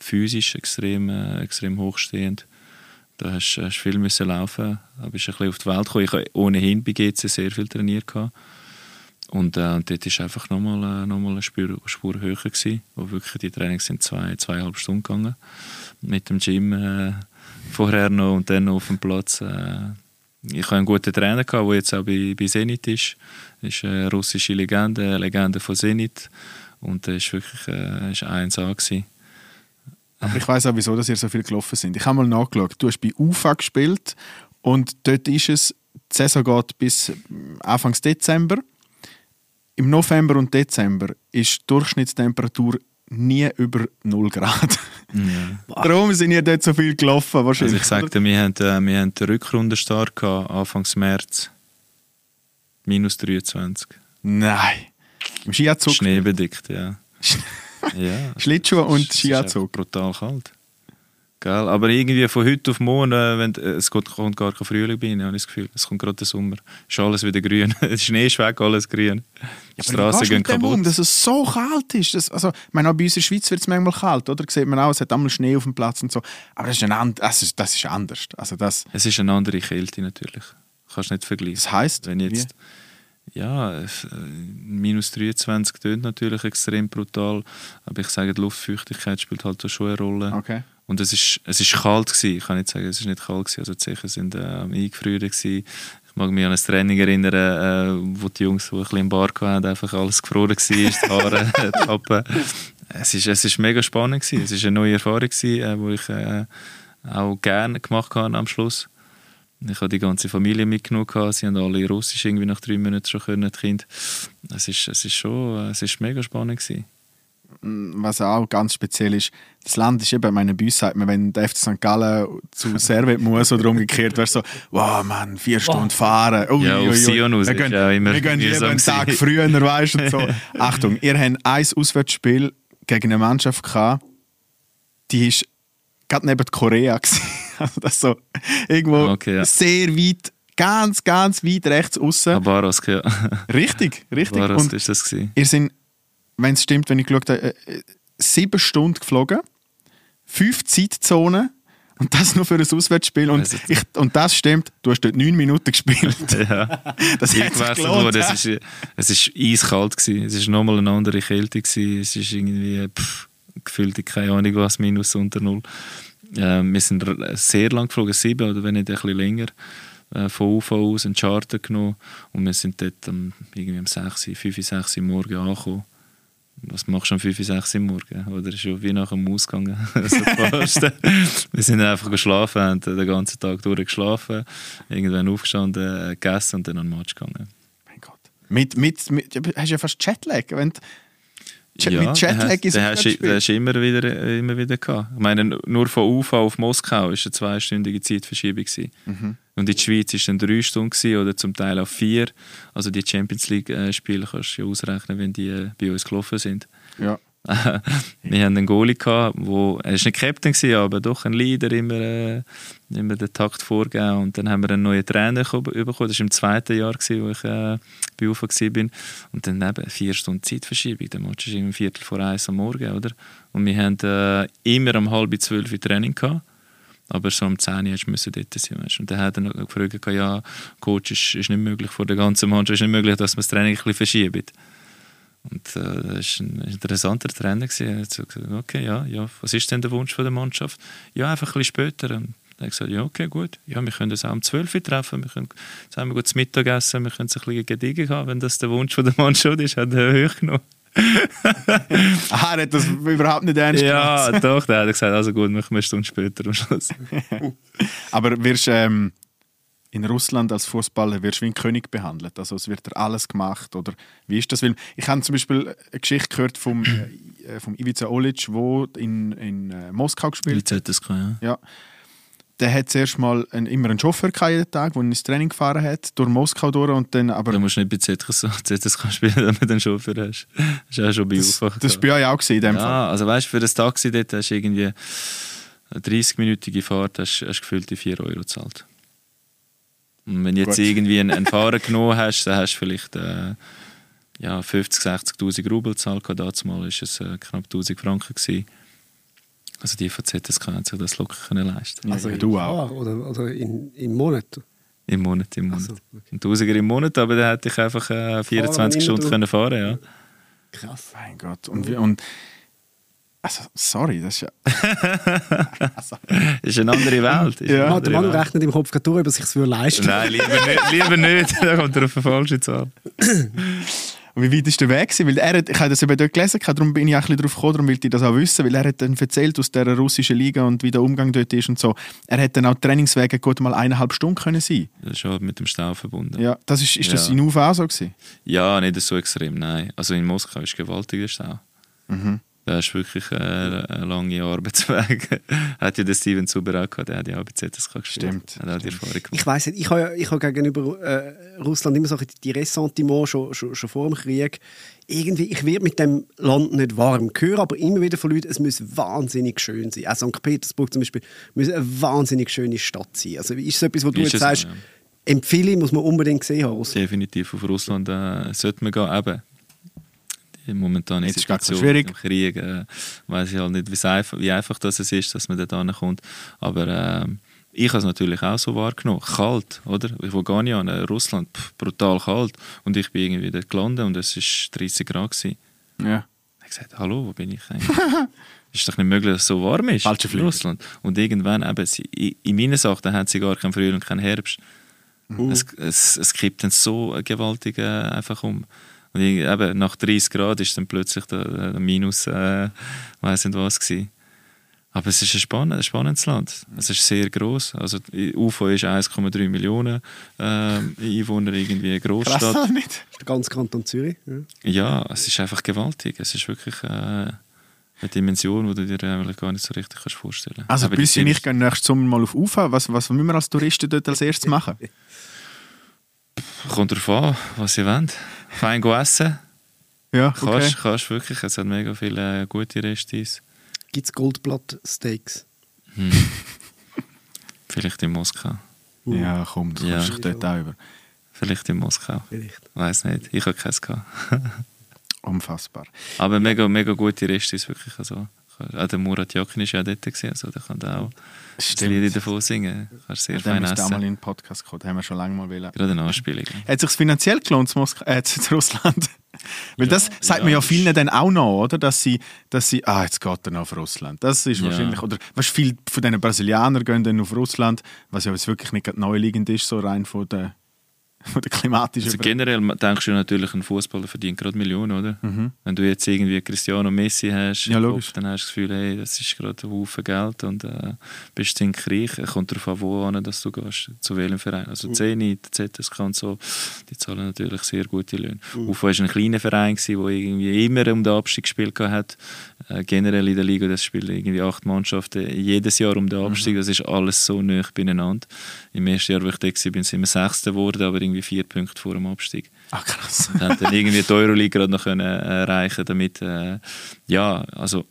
physisch extrem hochstehend. Da hast viel müssen laufen, da bist du ein bisschen auf die Welt gekommen. Ich habe ohnehin bei GC sehr viel trainiert. Und dort war einfach nochmal eine Spur höher gewesen, wo wirklich die Trainings sind 2,5 Stunden gegangen. Mit dem Gym vorher noch und dann noch auf dem Platz. Ich hatte einen guten Trainer, der jetzt auch bei Zenit ist. Er ist eine russische Legende, eine Legende von Zenit. Und er war wirklich 1A gewesen. Aber ich weiss auch, wieso dass ihr so viel gelaufen sind. Ich habe mal nachgeschaut. Du hast bei Ufa gespielt und dort ist es, die Saison geht bis Anfang Dezember. Im November und Dezember ist die Durchschnittstemperatur nie über 0 Grad. Ja. Darum sind ihr dort so viel gelaufen. Wahrscheinlich. Also ich sagte, wir haben den Rückrundenstart gehabt, Anfang März. -23. Nein. Im Skianzug. Schneebedeckt, ja. Ja, Schlittschuhe und Skianzug. Brutal kalt. Gell? Aber irgendwie von heute auf morgen, es kommt gar kein Frühling bei ihnen, habe ich das Gefühl. Es kommt gerade der Sommer. Ist alles wieder grün. Der Schnee ist weg, alles grün. Die Straßen gehen kaputt. Dass es so kalt ist. Auch bei uns in der Schweiz wird es manchmal kalt, oder? Sieht man auch, es hat einmal Schnee auf dem Platz und so. Aber das ist anders. Also es ist eine andere Kälte natürlich. Kannst nicht vergleichen. Das heisst, wenn jetzt... Ja, -23 tönt natürlich extrem brutal, aber ich sage, die Luftfeuchtigkeit spielt halt schon eine Rolle. Okay. Und es ist kalt gewesen. Ich kann nicht sagen, es ist nicht kalt gewesen. Also die Zechen sind eingefroren gewesen. Ich mag mich an ein Training erinnern, wo die Jungs, die ein bisschen im Bar waren, einfach alles gefroren war, die Haare, die Kappe. Es ist mega spannend gewesen. Es ist eine neue Erfahrung gewesen, die ich auch gerne gemacht habe am Schluss. Ich habe die ganze Familie mitgenommen. Sie haben alle Russisch irgendwie nach 3 Monaten schon können, die Kinder. Es ist mega spannend gewesen. Was auch ganz speziell ist, das Land ist eben, meine Büsse sagt man, wenn der FC St. Gallen zu Servet muss oder umgekehrt, wärst du so, wow Mann, 4 Stunden fahren. Ui, ja, auf Sion raus. Wir gehen lieber einen Tag früher, weißt du. So. Achtung, ihr habt ein Auswärtsspiel gegen eine Mannschaft gehabt, die ist gerade neben Korea gewesen. Also das so irgendwo sehr weit, ganz weit rechts aussen. Barosk, ja. Richtig. Barosk ist das gewesen. Ihr seid, wenn es stimmt, wenn ich geschaut habe, 7 Stunden geflogen, 5 Zeitzonen und das nur für ein Auswärtsspiel. Und das stimmt, du hast dort 9 Minuten gespielt. Ja. Das hat sich gelohnt. Es war eiskalt gewesen. Es war nochmal eine andere Kälte gewesen. Es ist irgendwie gefühlt, keine Ahnung was, minus unter 0. Wir sind sehr lang geflogen, 7 oder wenn nicht ein bisschen länger, von Ufa aus einen Charter genommen und wir sind dort irgendwie um 5, 6 Uhr morgens angekommen. Was machst du um 5, 6 Uhr morgens? Oder ist ja wie nach dem Ausgang. Wir sind einfach geschlafen, haben den ganzen Tag durchgeschlafen, irgendwann aufgestanden, gegessen und dann an den Match gegangen. Mein Gott. Hast du ja fast Jetlag, wenn mit Jetlag ist es. Den hast du immer wieder gehabt. Ich meine, nur von Ufa auf Moskau war eine 2-stündige Zeitverschiebung. Mhm. Und in der Schweiz war es dann 3 Stunden oder zum Teil auch 4. Also die Champions League-Spiele kannst du ja ausrechnen, wenn die bei uns gelaufen sind. Ja. Wir hatten einen Goalie gehabt, der nicht Captain war, aber doch ein Leader, immer den Takt vorgegeben. Und dann haben wir einen neuen Trainer bekommen. Das war im 2. Jahr, als ich bei Ufa war. Und dann eben 4 Stunden Zeitverschiebung. Der Match ist um 12:45 am Morgen, oder? Und wir hatten immer um 11:30 Training gehabt. Aber so um 10 Uhr musste ich dort sein. Und dann hat er noch gefragt, ja, Coach, ist nicht möglich, vor der ganzen Mannschaft ist nicht möglich, dass man das Training ein bisschen verschiebt. Und das war ein interessanter Trainer. Er hat gesagt, okay, ja, was ist denn der Wunsch von der Mannschaft? Ja, einfach ein bisschen später. Und er hat gesagt, ja, okay, gut. Ja, wir können uns auch um 12 Uhr treffen, wir können zusammen gut zu Mittag essen, wir können es ein bisschen gediegen haben, wenn das der Wunsch von der Mannschaft ist, hat er hochgenommen. Er hat das überhaupt nicht ernst genommen. Ja, doch, der hat gesagt, also gut, machen wir eine Stunde später am Schluss. Aber wirst in Russland als Fußballer wirst du wie ein König behandelt. Also es wird dir alles gemacht. Oder wie ist das? Weil ich habe zum Beispiel eine Geschichte gehört vom Ivica Olic, der in Moskau gespielt hat. ZSK, ja. der hat zuerst mal immer einen Chauffeur jeden Tag, der ihn ins Training gefahren hat, durch Moskau durch und dann aber... Du musst nicht bei ZSK spielen, wenn du den Chauffeur hast. Das ist auch schon bei Ufa. Das war bei euch auch gewesen, in dem Fall. Ja, also weißt du, für das Taxi dort hast du irgendwie eine 30-minütige Fahrt, hast gefühlt die 4 Euro gezahlt. Und wenn du jetzt irgendwie einen Fahrer genommen hast, dann hast du vielleicht 50.000, 60.000 Rubel gezahlt. Damals war es knapp 1.000 Franken gewesen. Also die von ZSK hat sich das locker leisten. Also du auch? Oder im Monat? Im Monat. Also, okay. Ein Tausiger im Monat, aber dann hätte ich einfach 24 Stunden können fahren, ja. Krass. Mein Gott. Und also, sorry, das ist ja... also. Ist eine andere Welt. Ja. Der Mann rechnet im Kopf durch, ob er sich das leisten würde. Nein, lieber nicht. Da kommt er auf eine falsche Zahl. Und wie weit ist der Weg? Weil ich habe das eben dort gelesen, darum bin ich auch ein bisschen drauf gekommen, darum wollte ich das auch wissen, weil er hat dann erzählt aus dieser russischen Liga und wie der Umgang dort ist und so. Er hat dann auch Trainingswege gut mal 1,5 Stunden können sein. Das ist schon mit dem Stau verbunden. Ja, das ist das in Ufa auch so gewesen? Ja, nicht so extrem, nein. Also in Moskau ist gewaltiger Stau. Mhm. Da ist wirklich ein langer Arbeitsweg. Hat ja der Steven Zuber auch gehabt, der hat ja auch bei ZSK gespielt. Stimmt. Hat auch die Erfahrung gemacht. Ich weiss nicht, ich habe gegenüber Russland immer so die Ressentiment, schon vor dem Krieg. Irgendwie, ich werde mit dem Land nicht warm. Ich höre aber immer wieder von Leuten, es muss wahnsinnig schön sein. Auch St. Petersburg zum Beispiel muss eine wahnsinnig schöne Stadt sein. Also ist es etwas, was du jetzt sagst, so, ja. Empfehle, muss man unbedingt gesehen haben? Russland. Definitiv, auf Russland sollte man gehen, eben. Momentan ist es schwierig im Krieg. Weiß ich halt nicht, wie einfach das ist, dass man da hinkommt. Aber ich habe es natürlich auch so wahrgenommen. Kalt, oder? Ich will gar nicht an Russland, brutal kalt. Und ich bin irgendwie dort gelandet und es war 30 Grad gewesen. Ja. Ich habe gesagt, hallo, wo bin ich eigentlich? Ist doch nicht möglich, dass es so warm ist in Russland. Und irgendwann, eben, in meinen Sachen hat sie gar keinen Frühling und keinen Herbst. Es kippt dann so gewaltig einfach um. Und eben, nach 30 Grad war dann plötzlich der Minus, weiss nicht was gewesen. Aber es ist ein spannendes Land. Es ist sehr gross. Also, Ufa ist 1,3 Millionen Einwohner, irgendwie eine Grossstadt. Krass, auch nicht. Das ist der ganze Kanton Zürich. Ja, es ist einfach gewaltig. Es ist wirklich eine Dimension, die du dir eigentlich gar nicht so richtig vorstellen kannst. Also, bis ich gehe nächsten Sommer mal auf Ufa. Was müssen wir als Touristen dort als erstes machen? Kommt darauf an, was ihr wollt. Fein essen. Ja, okay. Kannst wirklich. Es hat mega viele gute Restis. Gibt es Goldblatt-Steaks? Vielleicht in Moskau. Ja, komm, du kommst dich dort auch über. Vielleicht in Moskau. Vielleicht. Weiß nicht. Ich habe keins gehabt. Unfassbar. Aber mega, mega gute Restis, wirklich. Also, auch der Murat Yakin war ja dort gewesen, also der kann da auch ein Lied davon singen. Kannst sehr fein essen. Da mal in den Podcast gekommen, da haben wir schon lange mal wollen. Gerade eine Anspielung. Hat es sich finanziell gelohnt zu Russland? Weil das sagt man ja vielen dann auch noch, oder? Dass sie jetzt geht er noch auf Russland. Das ist wahrscheinlich, oder was viele von diesen Brasilianern gehen dann auf Russland, was ja wirklich nicht neuliegend ist, so rein von der klimatischen... Also generell denkst du natürlich, ein Fußballer verdient gerade Millionen, oder? Mhm. Wenn du jetzt irgendwie Cristiano Messi hast, ja, Kopf, dann hast du das Gefühl, hey, das ist gerade ein Haufen Geld und bist zinkreich. Es kommt darauf an, wo an, dass du gehst, zu welchem Verein. Also Zenit, ZSK und so, die zahlen natürlich sehr gute Löhne. Ufa war ein kleiner Verein, der irgendwie immer um den Abstieg gespielt hat. Generell in der Liga, das spielen irgendwie 8 Mannschaften jedes Jahr um den Abstieg. Mhm. Das ist alles so nah beieinander. Im ersten Jahr, wo ich da war, bin ich immer 6. geworden, aber irgendwie 4 Punkte vor dem Abstieg. Ach, krass. Und haben dann irgendwie die Euroleague gerade noch erreichen können, damit, also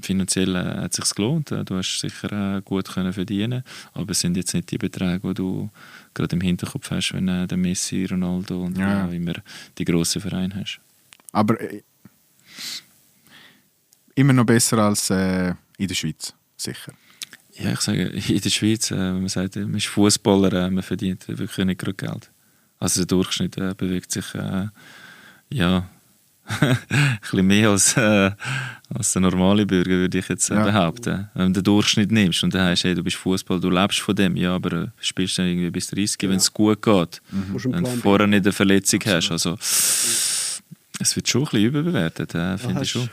finanziell hat es sich gelohnt. Du hast sicher gut können verdienen, aber es sind jetzt nicht die Beträge, die du gerade im Hinterkopf hast, wenn der Messi, Ronaldo und immer die grossen Vereine hast. Aber immer noch besser als in der Schweiz, sicher. Ja, ich sage, in der Schweiz, wenn man sagt, man ist Fußballer, man verdient wirklich nicht gerade Geld. Also der Durchschnitt bewegt sich ein bisschen mehr als der normale Bürger, würde ich jetzt behaupten. Wenn du den Durchschnitt nimmst und dann heißt, hey, du bist Fußballer, du lebst von dem, ja, aber spielst dann irgendwie bis 30, wenn es gut geht. Mhm. Wenn du vorher nicht eine Verletzung hast. Also, es wird schon ein bisschen überbewertet, finde ich schon.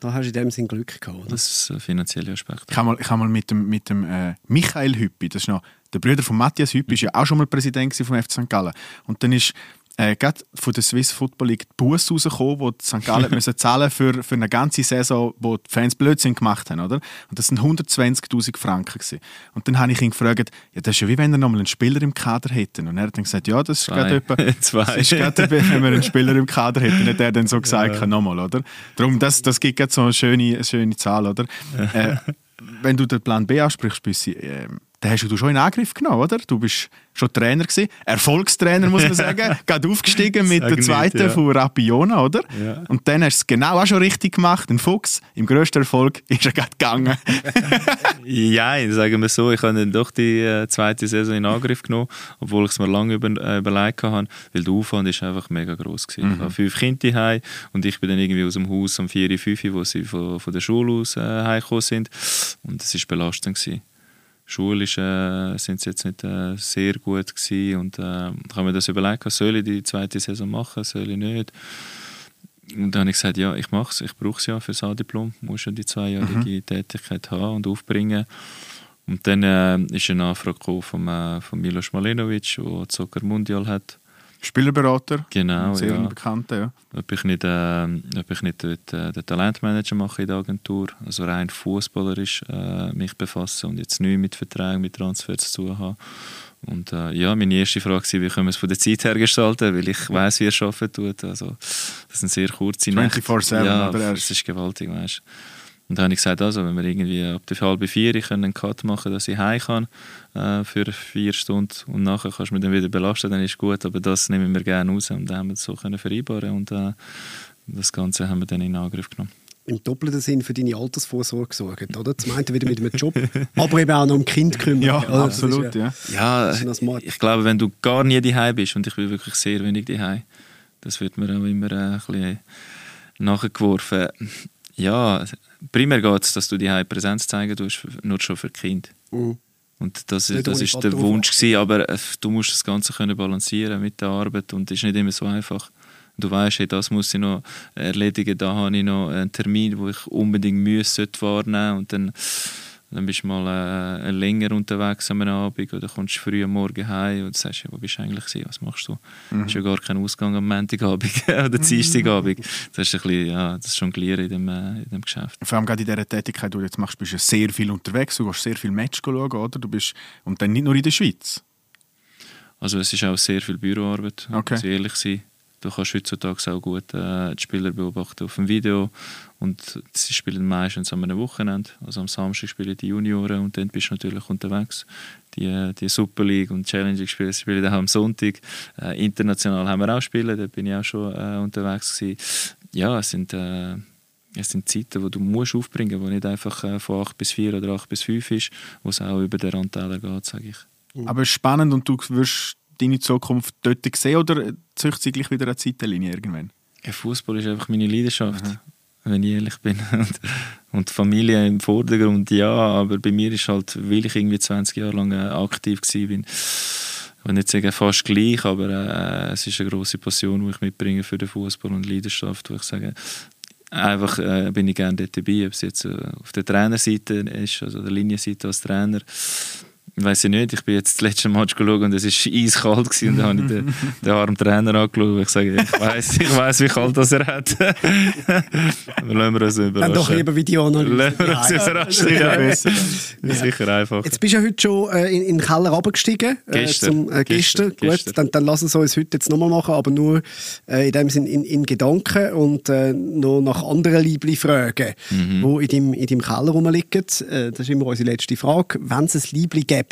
Da hast du in dem Sinn Glück gehabt, oder? Das ist ein finanzieller Aspekt. Ich habe mal mit dem Michael Hüppi, das ist noch der Bruder von Matthias Hüppi, ist ja auch schon mal Präsident vom FC St. Gallen. Und dann ist gerade von der Swiss Football League die Busse rausgekommen, wo die St. Gallen müssen zahlen für eine ganze Saison, wo die Fans Blödsinn gemacht haben, oder? Und das sind 120'000 Franken gewesen. Und dann habe ich ihn gefragt, ja, das ist ja wie wenn er nochmal einen Spieler im Kader hätten. Und er hat dann gesagt, ja, das ist gerade etwa, wenn wir einen Spieler im Kader hätten, hat er dann so gesagt, ja. Nochmal, oder? Darum, das gibt gerade so eine schöne Zahl, oder? Wenn du den Plan B ansprichst, da hast du schon in Angriff genommen, oder? Du bist schon Trainer gewesen. Erfolgstrainer, muss man sagen. Gerade aufgestiegen mit der zweiten von Rapiona, oder? Ja. Und dann hast du es genau auch schon richtig gemacht. Ein Fuchs, im grössten Erfolg, ist er gerade gegangen. Ja, sagen wir so, ich habe dann doch die zweite Saison in Angriff genommen, obwohl ich es mir lange überlegt habe, weil der Aufwand ist einfach mega gross gewesen. Mhm. Ich habe 5 Kinder zu Hause und ich bin dann irgendwie aus dem Haus um 4, 5, wo sie von der Schule aus heimgekommen sind. Und es war belastend gewesen. Schulisch sind sie jetzt nicht sehr gut gewesen und ich habe mir das überlegt, soll ich die zweite Saison machen, soll ich nicht? Und dann habe ich gesagt, ja, ich mache es, ich brauche es ja für das A-Diplom, muss ja die 2-jährige Tätigkeit haben und aufbringen. Und dann ist eine Anfrage gekommen von Milos Malenovic, der Soccer Mundial hat. Spielerberater, genau, sehr bekannter. Ja. Ob ich nicht den Talentmanager mache in der Agentur, also rein fußballerisch mich befassen und jetzt nicht mit Verträgen, mit Transfers zu tun haben. Und ja, meine erste Frage war, wie können wir es von der Zeit her gestalten, weil ich weiss, wie er arbeiten tut. Also, das sind sehr kurze Nächte. 24/7, ja, oder? Das ist gewaltig, weißt du. Und dann habe ich gesagt, also, wenn wir irgendwie ab der 3:30 ich einen Cut machen, dass ich heim kann für 4 Stunden und nachher kannst du mich dann wieder belasten, dann ist gut, aber das nehmen wir gerne raus und dann haben wir das so vereinbaren und das Ganze haben wir dann in Angriff genommen. Im doppelten Sinn für deine Altersvorsorge gesorgt, oder? Zum einen wieder mit einem Job, aber eben auch noch um Kind kümmern. Ja, also, absolut, ja. Ich glaube, wenn du gar nie daheim bist, und ich bin wirklich sehr wenig daheim, das wird mir auch immer ein bisschen nachgeworfen. Ja, primär geht es, dass du die Präsenz zeigen tust, nur schon für die Kinder. Mhm. Und das ist der Wunsch gewesen, aber du musst das Ganze können balancieren mit der Arbeit und das ist nicht immer so einfach. Du weißt, hey, das muss ich noch erledigen, da habe ich noch einen Termin, wo ich unbedingt wahrnehmen muss und dann bist du mal länger unterwegs am Abend oder kommst früh am Morgen heim und sagst, ja, wo bist du eigentlich gewesen? Was machst du? Mhm. Ist ja gar kein Ausgang am Montagabend oder Dienstagabend. Das ist ein bisschen, ja, das Jonglieren in dem Geschäft. Vor allem gerade in dieser Tätigkeit, die du jetzt machst, bist du sehr viel unterwegs, du gehst sehr viel Match schauen, oder? Du bist, und dann nicht nur in der Schweiz? Also es ist auch sehr viel Büroarbeit, muss ehrlich sein. Du kannst heutzutage auch gut die Spieler beobachten auf dem Video und sie spielen meistens am Wochenende. Also am Samstag spielen die Junioren und dann bist du natürlich unterwegs. Die Super League und Challenge Spiele spielen dann am Sonntag. International haben wir auch Spiele, da bin ich auch schon unterwegs gewesen. Ja, es sind Zeiten, die du musst aufbringen musst, die nicht einfach von 8 bis 4 oder 8 bis 5 ist, wo es auch über den Randteller geht, sage ich. Aber spannend und du wirst deine Zukunft dort sehen oder züchtet sie gleich wieder eine Zeitlinie irgendwann? Ja, Fußball ist einfach meine Leidenschaft, wenn ich ehrlich bin. Und Familie im Vordergrund, ja, aber bei mir ist halt, weil ich irgendwie 20 Jahre lang aktiv war, ich will nicht sagen fast gleich, aber es ist eine grosse Passion, die ich mitbringe für den Fußball und Leidenschaft, wo ich sage, einfach bin ich gerne dort dabei, ob es jetzt auf der Trainerseite ist, also der Linienseite als Trainer. Weiss ich nicht, ich bin jetzt das letzte Match geschaut und es war eiskalt gewesen. Und da habe ich den armen Trainer angeschaut und ich sage, ich weiss, wie kalt das er hat. Lassen wir uns überraschen. Doch lieber Videoanalyse. Lassen wir uns überraschen. Ja. Sicher einfach. Jetzt bist du ja heute schon in den Keller runtergestiegen. Gestern. Gut, dann lassen wir uns heute jetzt nochmal machen, aber nur in dem Sinn in Gedanken und noch nach anderen Liebli-Fragen, die in deinem Keller rumliegen. Das ist immer unsere letzte Frage. Wenn es ein Liebli gibt,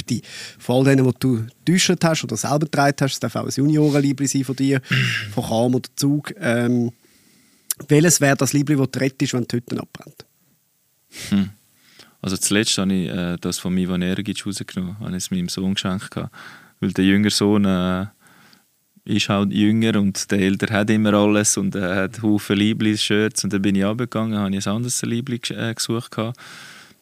von all denen, die du getäuscht hast oder selber getragen hast, es darf auch ein Juniorenliebli sein von dir, von Cham oder Zug. Welches wäre das Liebli, das du rettest, wenn die Hütte abbrennt? Also zuletzt habe ich das von Ivan Ergic rausgenommen, habe ich es meinem Sohn geschenkt. Weil der jüngere Sohn ist halt jünger und der Ältere hat immer alles und er hat Haufen Liebli-Shirts und dann bin ich runtergegangen, habe ich ein anderes Liebli gesucht.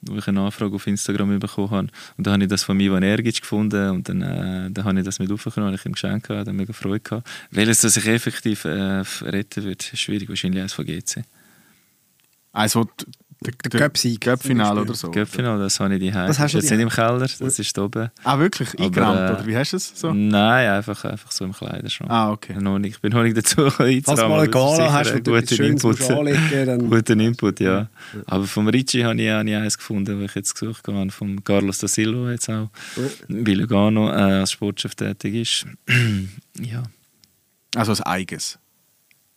Wo ich eine Anfrage auf Instagram bekommen habe. Und dann habe ich das von Ivan Ergic gefunden und dann habe ich das mit aufgenommen, habe ich ihm geschenkt, hatte mega Freude gehabt. Welches, das ich effektiv retten würde, ist schwierig, wahrscheinlich eines von GC. Eines, das Der Göpsieg. Göpfinale oder so. Göpfinale, das habe ich die Hause. Das hast du jetzt nicht im Keller, das ist oben. Ah, wirklich? Eingerammt, oder wie hast du es? So? Nein, einfach so im Kleiderschrank. Ah, okay. Ich bin noch nicht dazu einzurammen. Falls du mal eine Gala hast, wo du schön anlegen. Guten Input, ja. Aber vom Ricci habe ich eins gefunden, das ich jetzt gesucht habe. Vom Carlos da Silva jetzt auch. Weil Lugano als Sportchef tätig ist. Ja. Also als eigenes.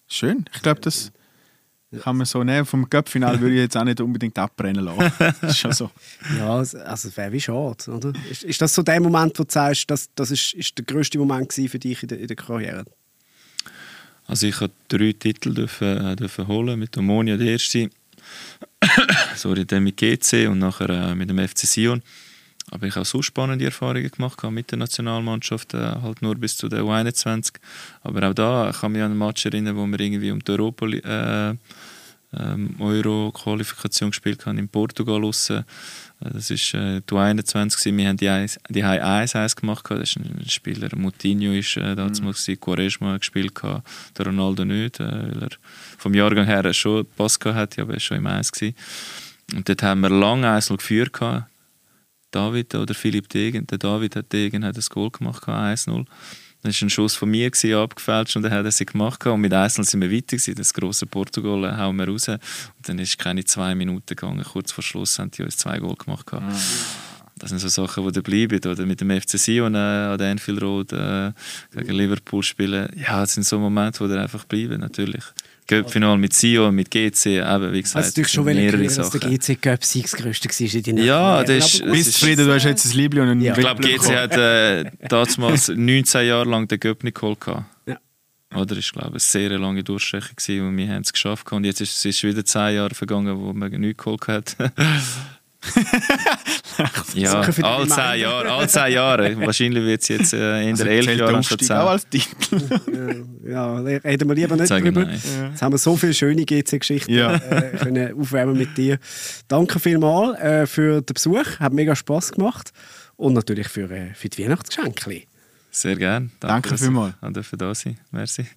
Schön, ich glaube, das kann man so nehmen. Vom Cup-Final würde ich jetzt auch nicht unbedingt abbrennen lassen. Das ist schon so. Ja, also es wäre wie schade, oder? Ist das so der Moment, wo du sagst, das ist der grösste Moment für dich in der Karriere? Also ich durfte 3 Titel holen, mit Omonia der erste, sorry, dann mit GC und nachher mit dem FC Sion. Aber ich habe so spannende Erfahrungen gemacht mit der Nationalmannschaft, halt nur bis zu der U21. Aber auch da kann ich mich an einen Match erinnern, wo wir irgendwie um die Euro-Qualifikation gespielt haben in Portugal aussen. Das war die U21. Wir haben die 1-1 gemacht. Das ist ein Spieler, Moutinho war damals, Quaresma gespielt, der Ronaldo nicht, weil er vom Jahrgang her schon Pass hatte, aber er war schon im 1. Und dort haben wir lange 1-0 geführt. David oder Philipp Degen. Der David hat das Goal gemacht, 1-0. Das war ein Schuss von mir, abgefälscht, und er hat es gemacht. Und mit 1-0 sind wir weiter gewesen. Das grosse Portugal hauen wir raus. Und dann ist keine 2 Minuten gegangen. Kurz vor Schluss haben die uns 2 Goal gemacht. Mhm. Das sind so Sachen, die da bleiben. Oder mit dem FC Sion an Anfield Road gegen Liverpool spielen. Ja, das sind so Momente, die da einfach bleiben, natürlich. Göpfinal mit Sion, mit GC, eben, wie gesagt, also, schon mehrere Sachen. Der GC Göpsieg das grösste war. Ja, das ist... Bist zufrieden, du hast jetzt ein Liebling und einen Ich glaube, GC hat damals 19 Jahre lang den Göp nicht geholt. Ja. Oder? Ich glaube, eine sehr lange Durchstrecke gewesen, und wir haben es geschafft. Und jetzt ist es wieder 10 Jahre vergangen, wo man nichts geholt hat. Ja, alle 10 Jahre, Wahrscheinlich wird es jetzt in der 11 Jahren schon 10. Auch als Titel. Ja, reden wir lieber nicht drüber. Nein. Jetzt haben wir so viele schöne GC-Geschichten können aufwärmen mit dir. Danke vielmals für den Besuch, hat mega Spass gemacht. Und natürlich für die Weihnachtsgeschenke. Sehr gerne. Danke vielmals. Ich durfte da sein. Merci.